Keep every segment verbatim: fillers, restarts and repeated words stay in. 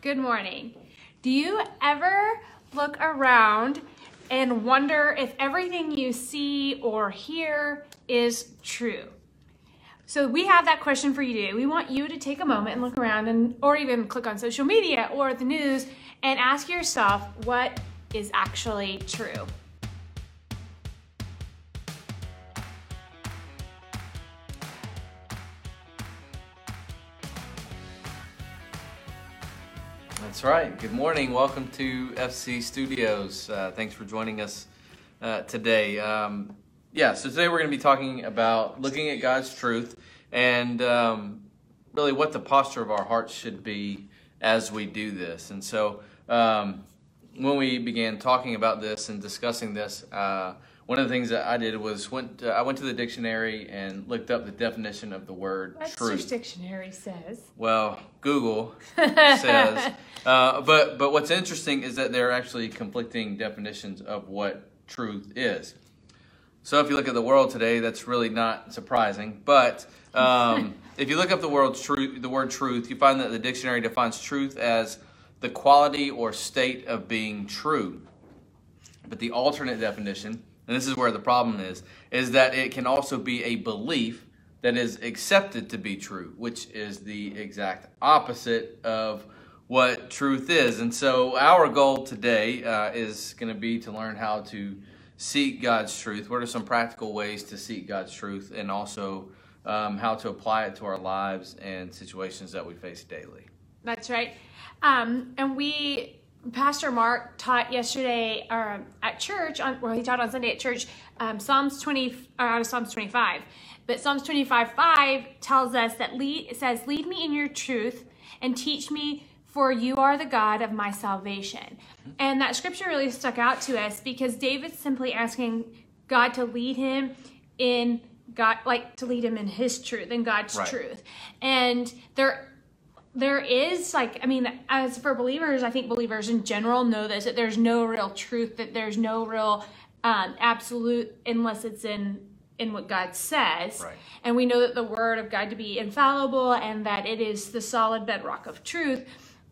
Good morning. Do you ever look around and wonder if everything you see or hear is true? So we have that question for you today. We want you to take a moment and look around and or even click on social media or the news and ask yourself what is actually true. That's right. Good morning. Welcome to F C Studios. Uh, thanks for joining us uh, today. Um, yeah, so today we're going to be talking about looking at God's truth and um, really what the posture of our hearts should be as we do this. And so um, when we began talking about this and discussing this, uh, one of the things that I did was went. Uh, I went to the dictionary and looked up the definition of the word Webster's truth. Webster's dictionary says. Well, Google says. Uh, but but what's interesting is that there are actually conflicting definitions of what truth is. So if you look at the world today, that's really not surprising. But um, if you look up the word truth, the word truth, you find that the dictionary defines truth as the quality or state of being true. But the alternate definition, and this is where the problem is, is that it can also be a belief that is accepted to be true, which is the exact opposite of what truth is. And so our goal today uh, is going to be to learn how to seek God's truth. What are some practical ways to seek God's truth, and also um, how to apply it to our lives and situations that we face daily. That's right. Um, and we... Pastor Mark taught yesterday um, at church, on, well, he taught on Sunday at church, um, Psalms twenty, or out of Psalms twenty-five. But Psalms twenty-five, five tells us that lead, it says, "Lead me in your truth and teach me, for you are the God of my salvation." And that scripture really stuck out to us because David's simply asking God to lead him in God, like to lead him in His truth, in God's right. truth, and there. There is like, I mean, as for believers, I think believers in general know this, that there's no real truth, that there's no real um, absolute unless it's in in what God says. Right. And we know that the word of God to be infallible and that it is the solid bedrock of truth.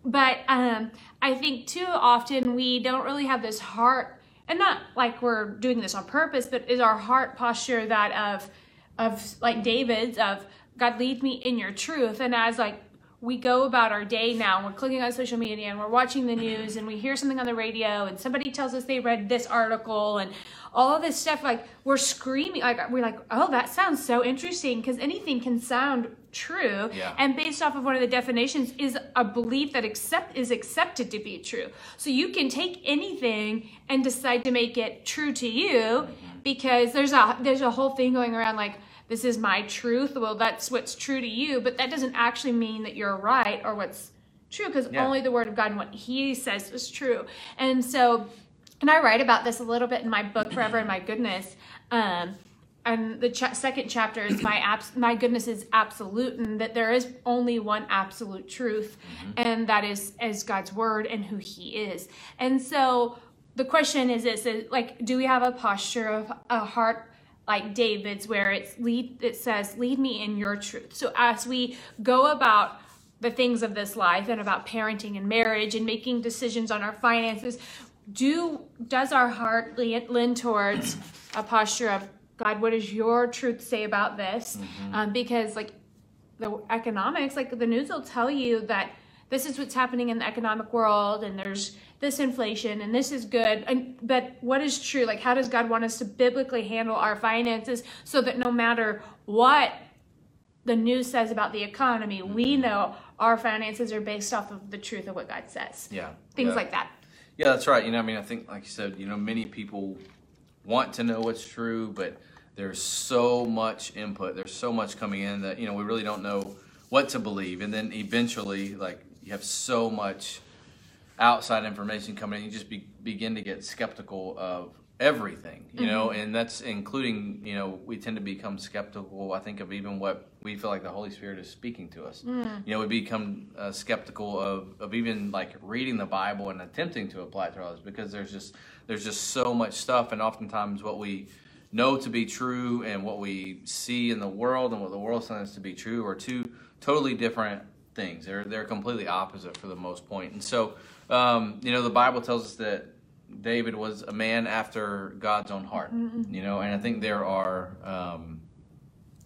But um, I think too often we don't really have this heart, and not like we're doing this on purpose, but is our heart posture that of, of like David's, of God, lead me in your truth. And as like, we go about our day now, and we're clicking on social media and we're watching the news and we hear something on the radio and somebody tells us they read this article and all of this stuff, like we're screaming, like we're like, oh, that sounds so interesting, because anything can sound true. Yeah. And based off of one of the definitions is a belief that accept is accepted to be true. So you can take anything and decide to make it true to you, because there's a there's a whole thing going around like, this is my truth. Well, that's what's true to you, but that doesn't actually mean that you're right or what's true, because yeah. only the word of God and what He says is true. And so, and I write about this a little bit in my book, Forever in My Goodness. Um, and the ch- second chapter is my, abs- my goodness is absolute, and that there is only one absolute truth, mm-hmm. and that is, is God's word and who He is. And so the question is this, is like, do we have a posture of a heart like David's, where it's lead, it says, lead me in your truth. So as we go about the things of this life and about parenting and marriage and making decisions on our finances, do does our heart lend towards a posture of, God, what does your truth say about this? Mm-hmm. Um, because like the economics, like the news will tell you that this is what's happening in the economic world, and there's this inflation, and this is good. And, but what is true? Like, how does God want us to biblically handle our finances so that no matter what the news says about the economy, we know our finances are based off of the truth of what God says? Yeah. Things yeah. like that. Yeah, that's right. You know, I mean, I think, like you said, you know, many people want to know what's true, but there's so much input. There's so much coming in that, you know, we really don't know what to believe. And then eventually, like, you have so much outside information coming in, you just be, begin to get skeptical of everything, you mm-hmm. know, and that's including, you know, we tend to become skeptical, I think, of even what we feel like the Holy Spirit is speaking to us. Mm. You know, we become uh, skeptical of, of even like reading the Bible and attempting to apply it to others, because there's just, there's just so much stuff. And oftentimes what we know to be true and what we see in the world and what the world says to be true are two totally different things. They're they're completely opposite for the most point. And so, um, you know, the Bible tells us that David was a man after God's own heart. Mm-hmm. You know, and I think there are um,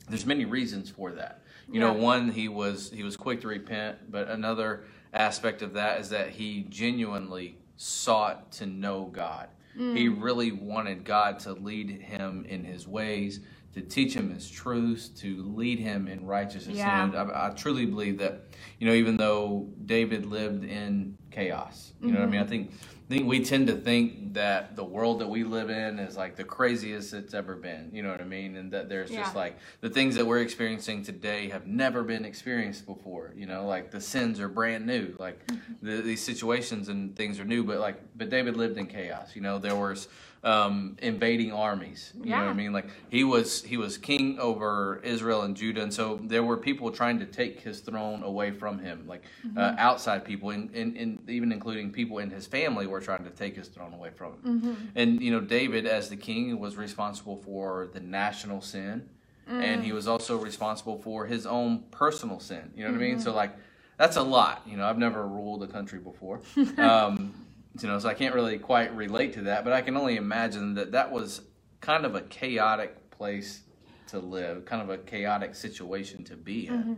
there's many reasons for that. You yeah. know, one, he was he was quick to repent, but another aspect of that is that he genuinely sought to know God. Mm. He really wanted God to lead him in his ways, to teach him his truths, to lead him in righteousness. Yeah. And I, I truly believe that, you know, even though David lived in chaos, you mm-hmm. know what I mean? I think, I think we tend to think that the world that we live in is like the craziest it's ever been, you know what I mean? And that there's yeah. just like the things that we're experiencing today have never been experienced before, you know, like the sins are brand new, like the, these situations and things are new, but like, but David lived in chaos, you know, there was, um, invading armies, you yeah. know what I mean? Like he was, he was king over Israel and Judah. And so there were people trying to take his throne away from him, like mm-hmm. uh, outside people and, and, and even including people in his family were trying to take his throne away from him. Mm-hmm. And, you know, David as the king was responsible for the national sin. Mm-hmm. And he was also responsible for his own personal sin. You know what mm-hmm. I mean? So like, that's a lot, you know, I've never ruled a country before. Um, You know, so I can't really quite relate to that, but I can only imagine that that was kind of a chaotic place to live, kind of a chaotic situation to be in. Mm-hmm.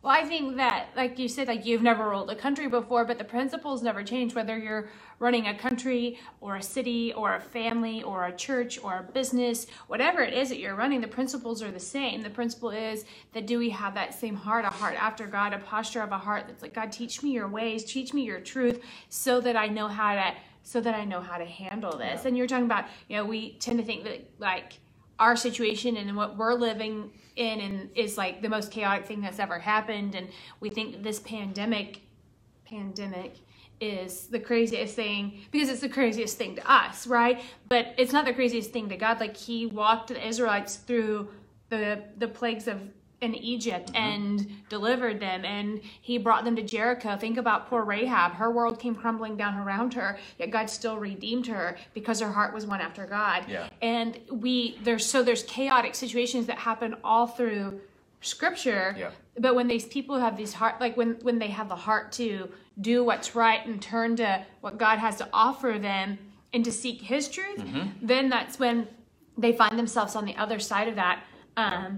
Well, I think that, like you said, like you've never ruled a country before, but the principles never change, whether you're running a country or a city or a family or a church or a business, whatever it is that you're running, the principles are the same. The principle is that do we have that same heart, a heart after God, a posture of a heart that's like, God, teach me your ways, teach me your truth so that I know how to, so that I know how to handle this. Yeah. And you're talking about, you know, we tend to think that like our situation and what we're living in and is like the most chaotic thing that's ever happened. And we think this pandemic, pandemic is the craziest thing because it's the craziest thing to us, right? But it's not the craziest thing to God. Like he walked the Israelites through the the plagues of in Egypt mm-hmm. and delivered them, and he brought them to Jericho. Think about poor Rahab. Her world came crumbling down around her, yet God still redeemed her because her heart was one after God. Yeah. And we there's so there's chaotic situations that happen all through Scripture. Yeah. But when these people have these heart, like when when they have the heart to do what's right and turn to what God has to offer them and to seek his truth, mm-hmm. then that's when they find themselves on the other side of that. Um yeah.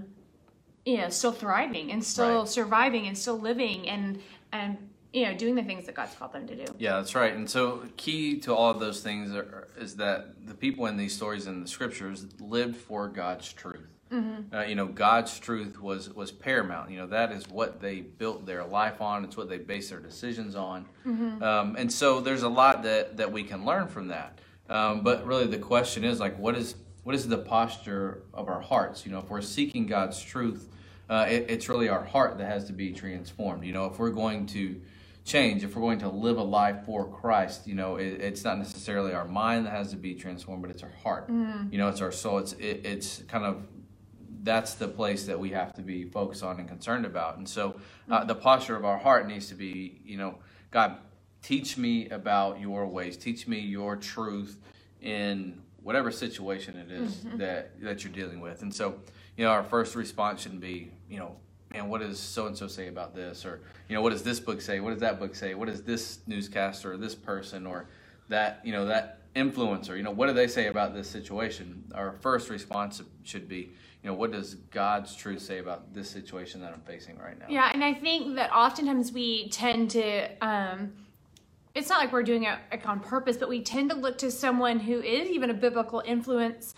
You know, still thriving and still right. surviving and still living and, and, you know, doing the things that God's called them to do. Yeah, that's right. And so key to all of those things are, is that the people in these stories in the scriptures lived for God's truth. Mm-hmm. Uh, you know, God's truth was, was paramount. You know, that is what they built their life on. It's what they based their decisions on. Mm-hmm. Um, and so there's a lot that, that we can learn from that. Um, but really the question is like, what is, what is the posture of our hearts? You know, if we're seeking God's truth, Uh, it, it's really our heart that has to be transformed. You know, if we're going to change, if we're going to live a life for Christ, you know, it, it's not necessarily our mind that has to be transformed, but it's our heart. Mm. You know, it's our soul. It's it, it's kind of that's the place that we have to be focused on and concerned about. And so uh, the posture of our heart needs to be, you know, God, teach me about your ways. Teach me your truth in whatever situation it is mm-hmm. that, that you're dealing with. And so, you know, our first response shouldn't be, you know, man, what does so-and-so say about this? Or, you know, what does this book say? What does that book say? What does this newscaster or this person or that, you know, that influencer, you know, what do they say about this situation? Our first response should be, you know, what does God's truth say about this situation that I'm facing right now? Yeah, and I think that oftentimes we tend to, um, it's not like we're doing it like on purpose, but we tend to look to someone who is even a biblical influence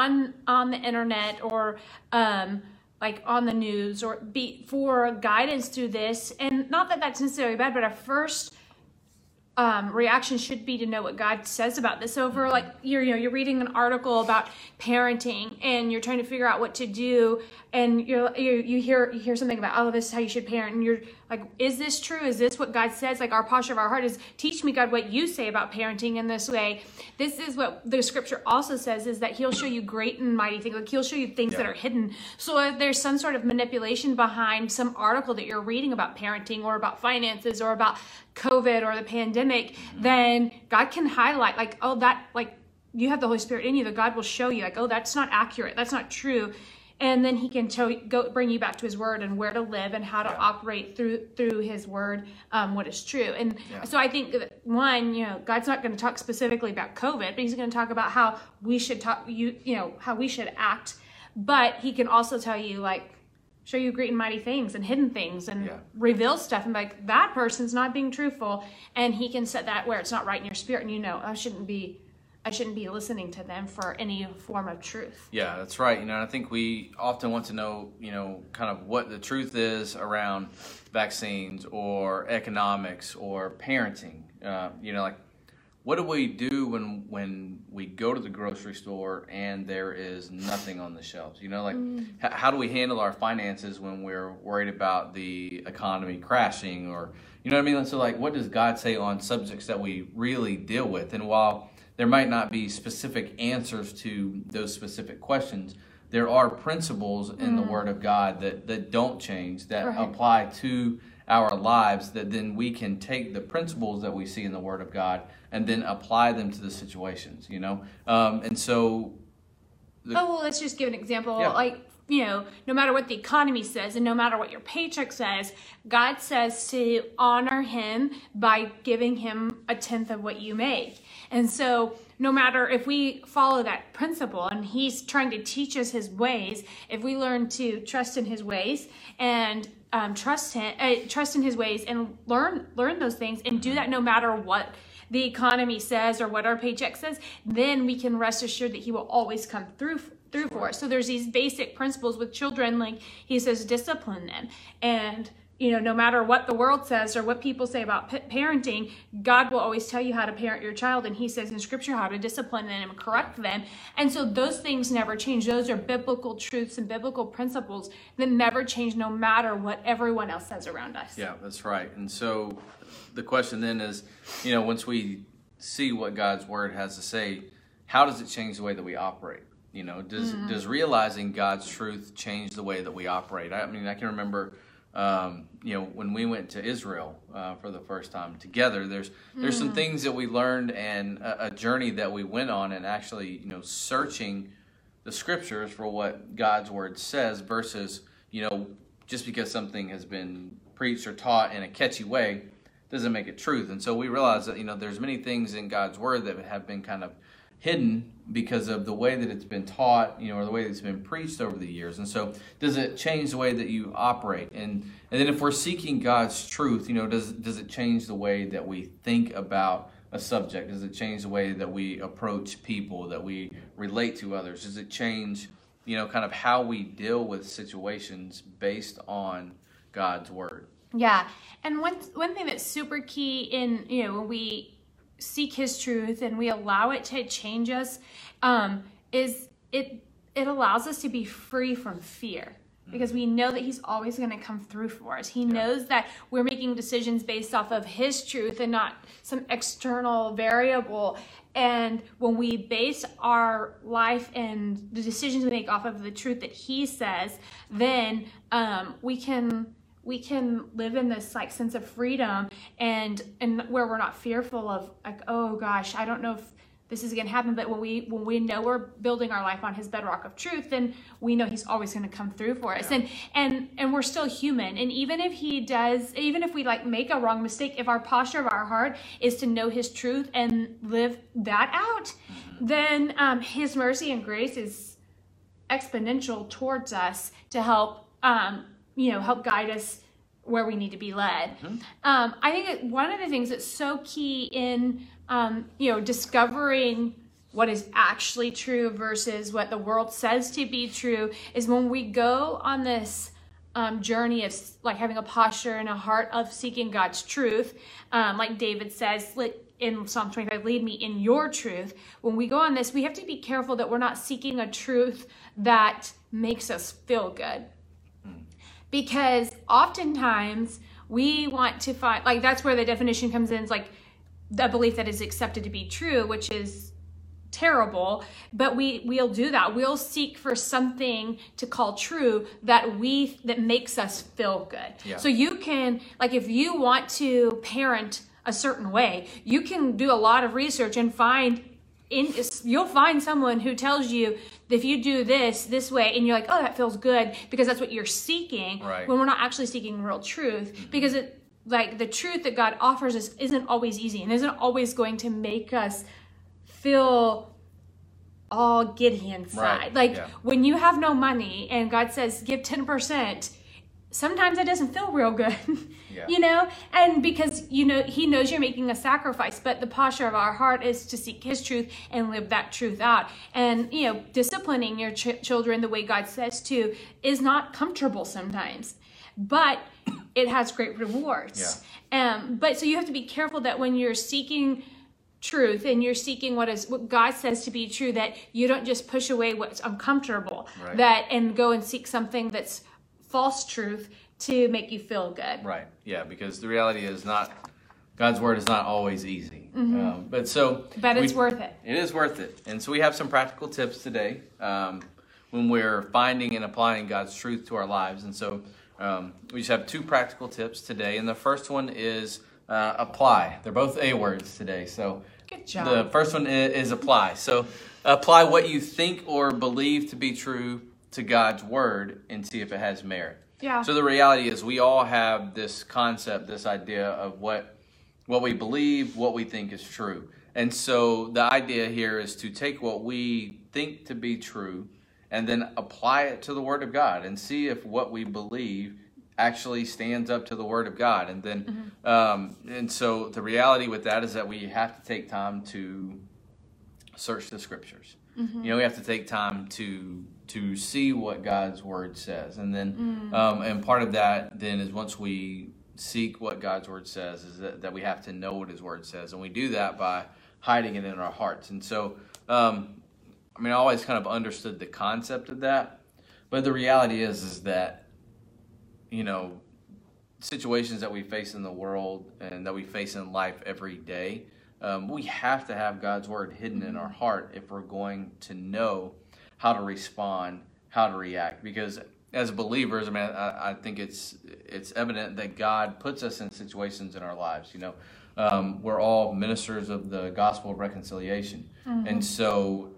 on on the internet or um, like on the news or be, for guidance through this. And not that that's necessarily bad, but our first um, reaction should be to know what God says about this. So if we're like, you're, you know, you're reading an article about parenting and you're trying to figure out what to do and you're, you you hear you hear something about, oh, this is how you should parent. And you're like, is this true? Is this what God says? Like our posture of our heart is, teach me, God, what you say about parenting in this way. This is what the scripture also says is that he'll show you great and mighty things. Like he'll show you things yeah. that are hidden. So if there's some sort of manipulation behind some article that you're reading about parenting or about finances or about COVID or the pandemic, then God can highlight like, oh, that, like you have the Holy Spirit in you, that God will show you like, oh, that's not accurate. That's not true. And then he can show, go bring you back to his word and where to live and how to yeah. operate through through his word, um, what is true. And yeah. so I think that one, you know, God's not going to talk specifically about COVID, but he's going to talk about how we should talk, you you know, how we should act. But he can also tell you, like, show you great and mighty things and hidden things and yeah. reveal stuff. And like, that person's not being truthful, and he can set that where it's not right in your spirit, and you know, I shouldn't be. I shouldn't be listening to them for any form of truth. Yeah, that's right. You know, I think we often want to know, you know, kind of what the truth is around vaccines or economics or parenting. Uh, you know, like, what do we do when when we go to the grocery store and there is nothing on the shelves? You know, like, mm. h- how do we handle our finances when we're worried about the economy crashing, or, you know what I mean? So, like, what does God say on subjects that we really deal with? And while there might not be specific answers to those specific questions, there are principles in mm. the Word of God that, that don't change, that right. apply to our lives, that then we can take the principles that we see in the Word of God and then apply them to the situations, you know? Um, and so... The, oh, well, let's just give an example. Yeah. Like, you know, no matter what the economy says and no matter what your paycheck says, God says to honor Him by giving Him a tenth of what you make. And so no matter if we follow that principle, and He's trying to teach us His ways, if we learn to trust in His ways and um, trust Him, uh, trust in His ways and learn learn those things and do that no matter what the economy says or what our paycheck says, then we can rest assured that He will always come through through for us. So there's these basic principles with children, like He says, discipline them. And you know, no matter what the world says or what people say about p- parenting, God will always tell you how to parent your child. And He says in Scripture how to discipline them and correct them. And so those things never change. Those are biblical truths and biblical principles that never change no matter what everyone else says around us. Yeah, that's right. And so the question then is, you know, once we see what God's Word has to say, how does it change the way that we operate? You know, does, mm-hmm. does realizing God's truth change the way that we operate? I mean, I can remember... Um, you know, when we went to Israel uh, for the first time together, there's there's mm. some things that we learned, and a, a journey that we went on, and actually, you know, searching the Scriptures for what God's Word says versus, you know, just because something has been preached or taught in a catchy way doesn't make it truth. And so we realized that, you know, there's many things in God's Word that have been kind of hidden because of the way that it's been taught, you know, or the way that it's been preached over the years. And so does it change the way that you operate? And and then if we're seeking God's truth, you know, does does it change the way that we think about a subject? Does it change the way that we approach people, that we relate to others? Does it change, you know, kind of how we deal with situations based on God's Word? Yeah. And one one thing that's super key in, you know, when we seek His truth and we allow it to change us, um, is it it allows us to be free from fear, because we know that He's always going to come through for us. He yeah. knows that we're making decisions based off of His truth and not some external variable. And when we base our life and the decisions we make off of the truth that He says, then um, we can we can live in this like sense of freedom, and and where we're not fearful of like, oh gosh, I don't know if this is gonna happen. But when we when we know we're building our life on His bedrock of truth, then we know He's always gonna come through for us. Yeah. And and and we're still human. And even if He does, even if we like make a wrong mistake, if our posture of our heart is to know His truth and live that out, then um, His mercy and grace is exponential towards us to help, um, you know, help guide us where we need to be led. Mm-hmm. Um, I think that one of the things that's so key in, um, you know, discovering what is actually true versus what the world says to be true is when we go on this um, journey of like having a posture and a heart of seeking God's truth. Um, like David says in Psalm twenty-five, lead me in your truth. When we go on this, we have to be careful that we're not seeking a truth that makes us feel good. Because oftentimes we want to find, like, that's where the definition comes in, is like the belief that is accepted to be true, which is terrible, but we, we'll do that. We'll seek for something to call true that we, that makes us feel good. Yeah. So you can, like, if you want to parent a certain way, you can do a lot of research and find, in, you'll find someone who tells you If you do this this way and you're like, oh, that feels good because that's what you're seeking, right. When we're not actually seeking real truth, mm-hmm. because it like the truth that God offers us isn't always easy and isn't always going to make us feel all giddy inside. Right. Like yeah. when you have no money and God says, give ten percent, sometimes it doesn't feel real good, yeah. you know? And because, you know, he knows you're making a sacrifice, but the posture of our heart is to seek his truth and live that truth out. And, you know, disciplining your ch- children the way God says to is not comfortable sometimes, but it has great rewards. Yeah. Um, but so you have to be careful that when you're seeking truth and you're seeking what is what God says to be true, that you don't just push away what's uncomfortable, right. that and go and seek something that's false truth to make you feel good. Right. Yeah. Because the reality is not God's word is not always easy, mm-hmm. um, but so but it's we, worth it. It is worth it. And so we have some practical tips today um, when we're finding and applying God's truth to our lives. And so um, we just have two practical tips today. And the first one is uh, apply. They're both A words today. So good job. The first one is, is apply. So apply what you think or believe to be true to God's word and see if it has merit. Yeah. So the reality is we all have this concept, this idea of what what we believe, what we think is true. And so the idea here is to take what we think to be true and then apply it to the word of God and see if what we believe actually stands up to the word of God. And then mm-hmm. um, and so the reality with that is that we have to take time to search the scriptures. Mm-hmm. You know, we have to take time to to see what God's word says. And then, mm-hmm. um, and part of that then is once we seek what God's word says, is that, that we have to know what his word says. And we do that by hiding it in our hearts. And so, um, I mean, I always kind of understood the concept of that. But the reality is, is that, you know, situations that we face in the world and that we face in life every day, Um, we have to have God's word hidden in our heart if we're going to know how to respond, how to react. Because as believers, I mean, I, I think it's it's evident that God puts us in situations in our lives. You know, um, we're all ministers of the gospel of reconciliation, mm-hmm. and so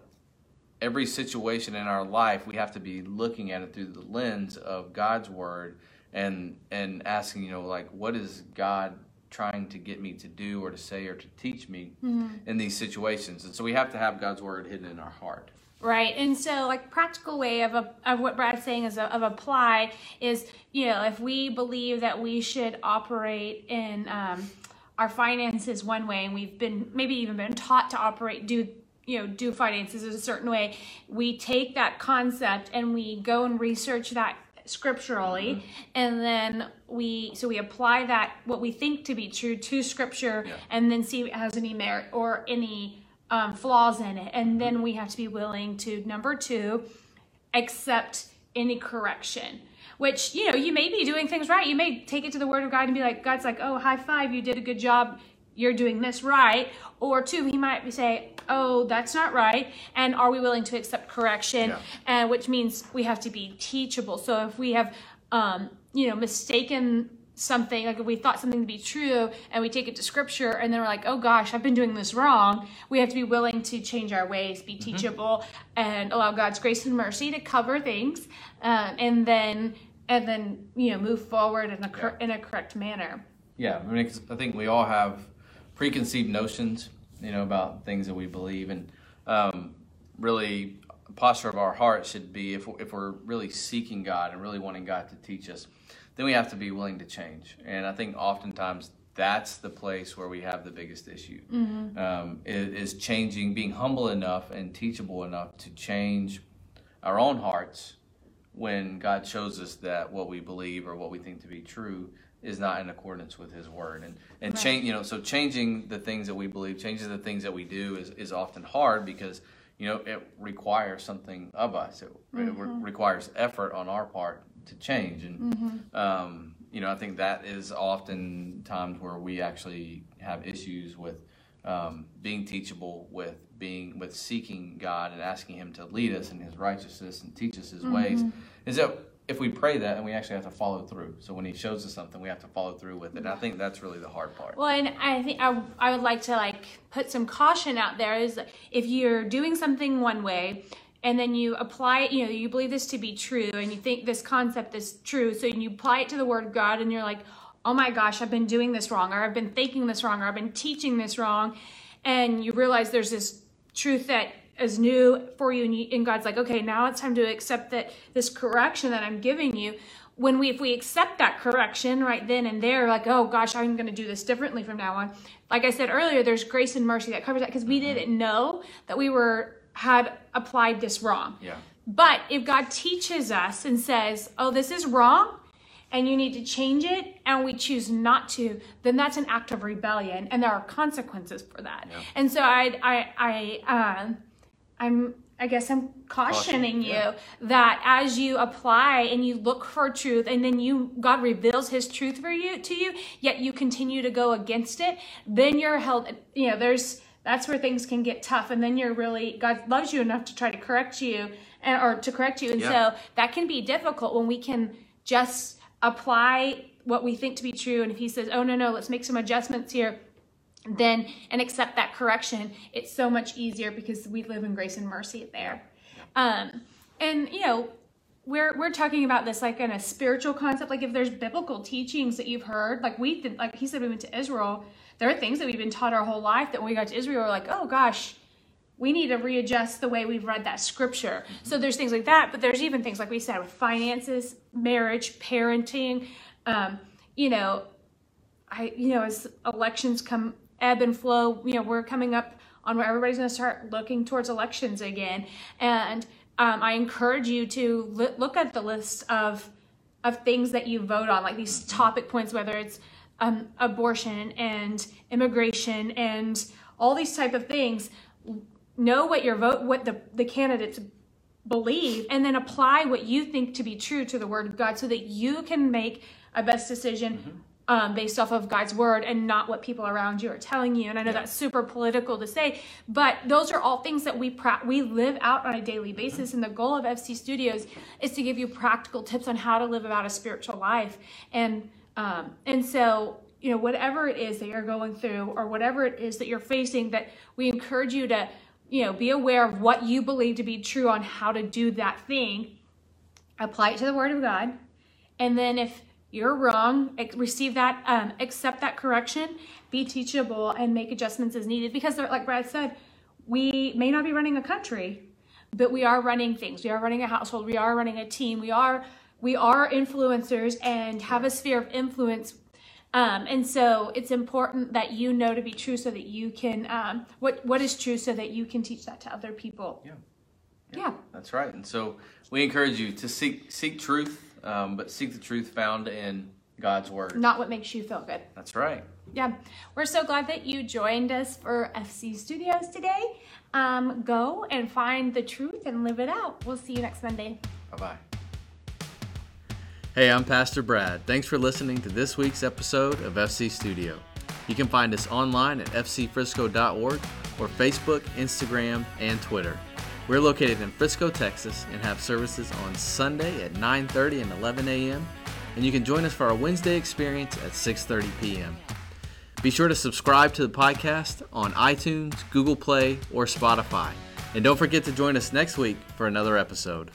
every situation in our life, we have to be looking at it through the lens of God's word and and asking, you know, like, what is God trying to get me to do or to say or to teach me mm-hmm. in these situations. And so we have to have God's word hidden in our heart. Right. And so like practical way of a, of what Brad's saying is a, of apply is, you know, if we believe that we should operate in um, our finances one way, and we've been maybe even been taught to operate, do, you know, do finances in a certain way, we take that concept and we go and research that scripturally, mm-hmm. and then we so we apply that what we think to be true to scripture, yeah. and then see if it has any merit or any um, flaws in it, and then we have to be willing to, number two, accept any correction. Which, you know, you may be doing things right. You may take it to the word of God and be like, God's like, oh, high five, you did a good job, you're doing this right. Or two, he might say, oh, that's not right. And are we willing to accept correction? And yeah. uh, which means we have to be teachable. So if we have, um, you know, mistaken something, like if we thought something to be true and we take it to scripture and then we're like, oh gosh, I've been doing this wrong. We have to be willing to change our ways, be teachable, mm-hmm. and allow God's grace and mercy to cover things. Um, and then, and then, you know, move forward in a, cor- yeah. in a correct manner. Yeah. I mean, I think we all have preconceived notions, you know, about things that we believe, and um, really the posture of our heart should be, if, if we're really seeking God and really wanting God to teach us, then we have to be willing to change. And I think oftentimes that's the place where we have the biggest issue, mm-hmm. um, is changing, being humble enough and teachable enough to change our own hearts when God shows us that what we believe or what we think to be true is not in accordance with his word. And and right. change, you know, so changing the things that we believe, changing the things that we do is, is often hard because, you know, it requires something of us. It, mm-hmm. it re- requires effort on our part to change. And, mm-hmm. um, you know, I think that is often times where we actually have issues with um, being teachable, with being, with seeking God and asking him to lead us in his righteousness and teach us his mm-hmm. ways. Is that, if we pray that, then we actually have to follow through. So when he shows us something, we have to follow through with it. And I think that's really the hard part. Well, and I think I, I would like to like put some caution out there is if you're doing something one way and then you apply it, you know, you believe this to be true and you think this concept is true. So you apply it to the Word of God and you're like, oh my gosh, I've been doing this wrong, or I've been thinking this wrong, or I've been teaching this wrong. And you realize there's this truth that is new for you, and, you, and God's like, okay, now it's time to accept that this correction that I'm giving you. When we, if we accept that correction right then and there, like, oh gosh, I'm going to do this differently from now on. Like I said earlier, there's grace and mercy that covers that, because we didn't know that we were, had applied this wrong. Yeah. But if God teaches us and says, oh, this is wrong, and you need to change it, and we choose not to, then that's an act of rebellion, and there are consequences for that. Yeah. And so I, I, I, um, I'm, I guess I'm cautioning Caution, you yeah. that as you apply and you look for truth, and then you, God reveals His truth for you to you, yet you continue to go against it, then you're held. You know, there's that's where things can get tough, and then you're really, God loves you enough to try to correct you, and or to correct you, and yeah. so that can be difficult when we can just apply what we think to be true, and if He says, oh no no let's make some adjustments here, then and accept that correction, it's so much easier because we live in grace and mercy there. Um and you know, we're we're talking about this like in a spiritual concept. Like if there's biblical teachings that you've heard, like we did, like he said, we went to Israel, there are things that we've been taught our whole life that when we got to Israel we're like, oh gosh, we need to readjust the way we've read that scripture. Mm-hmm. So there's things like that, but there's even things like we said with finances, marriage, parenting. Um, you know, I you know as elections come ebb and flow, you know we're coming up on where everybody's going to start looking towards elections again. And um, I encourage you to li- look at the list of of things that you vote on, like these topic points, whether it's um, abortion and immigration and all these type of things. Know what your vote, what the, the candidates believe, and then apply what you think to be true to the Word of God so that you can make a best decision mm-hmm. um, based off of God's Word and not what people around you are telling you. And I know yeah. that's super political to say, but those are all things that we pra- we live out on a daily basis. Mm-hmm. And the goal of F C Studios is to give you practical tips on how to live about a spiritual life. And um, and so, you know, whatever it is that you're going through or whatever it is that you're facing, that we encourage you to, you know, be aware of what you believe to be true on how to do that thing, apply it to the Word of God, and then if you're wrong, receive that, um, accept that correction, be teachable, and make adjustments as needed. Because like Brad said, we may not be running a country, but we are running things. We are running a household. We are running a team. We are, we are influencers and have a sphere of influence. Um, and so it's important that you know to be true so that you can, um, what, what is true so that you can teach that to other people. Yeah. Yeah. yeah. That's right. And so we encourage you to seek, seek truth, um, but seek the truth found in God's Word. Not what makes you feel good. That's right. Yeah. We're so glad that you joined us for F C Studios today. Um, go and find the truth and live it out. We'll see you next Monday. Bye-bye. Hey, I'm Pastor Brad. Thanks for listening to this week's episode of F C Studio. You can find us online at f c frisco dot org or Facebook, Instagram, and Twitter. We're located in Frisco, Texas, and have services on Sunday at nine thirty and eleven a.m., and you can join us for our Wednesday experience at six thirty p.m. Be sure to subscribe to the podcast on iTunes, Google Play, or Spotify. And don't forget to join us next week for another episode.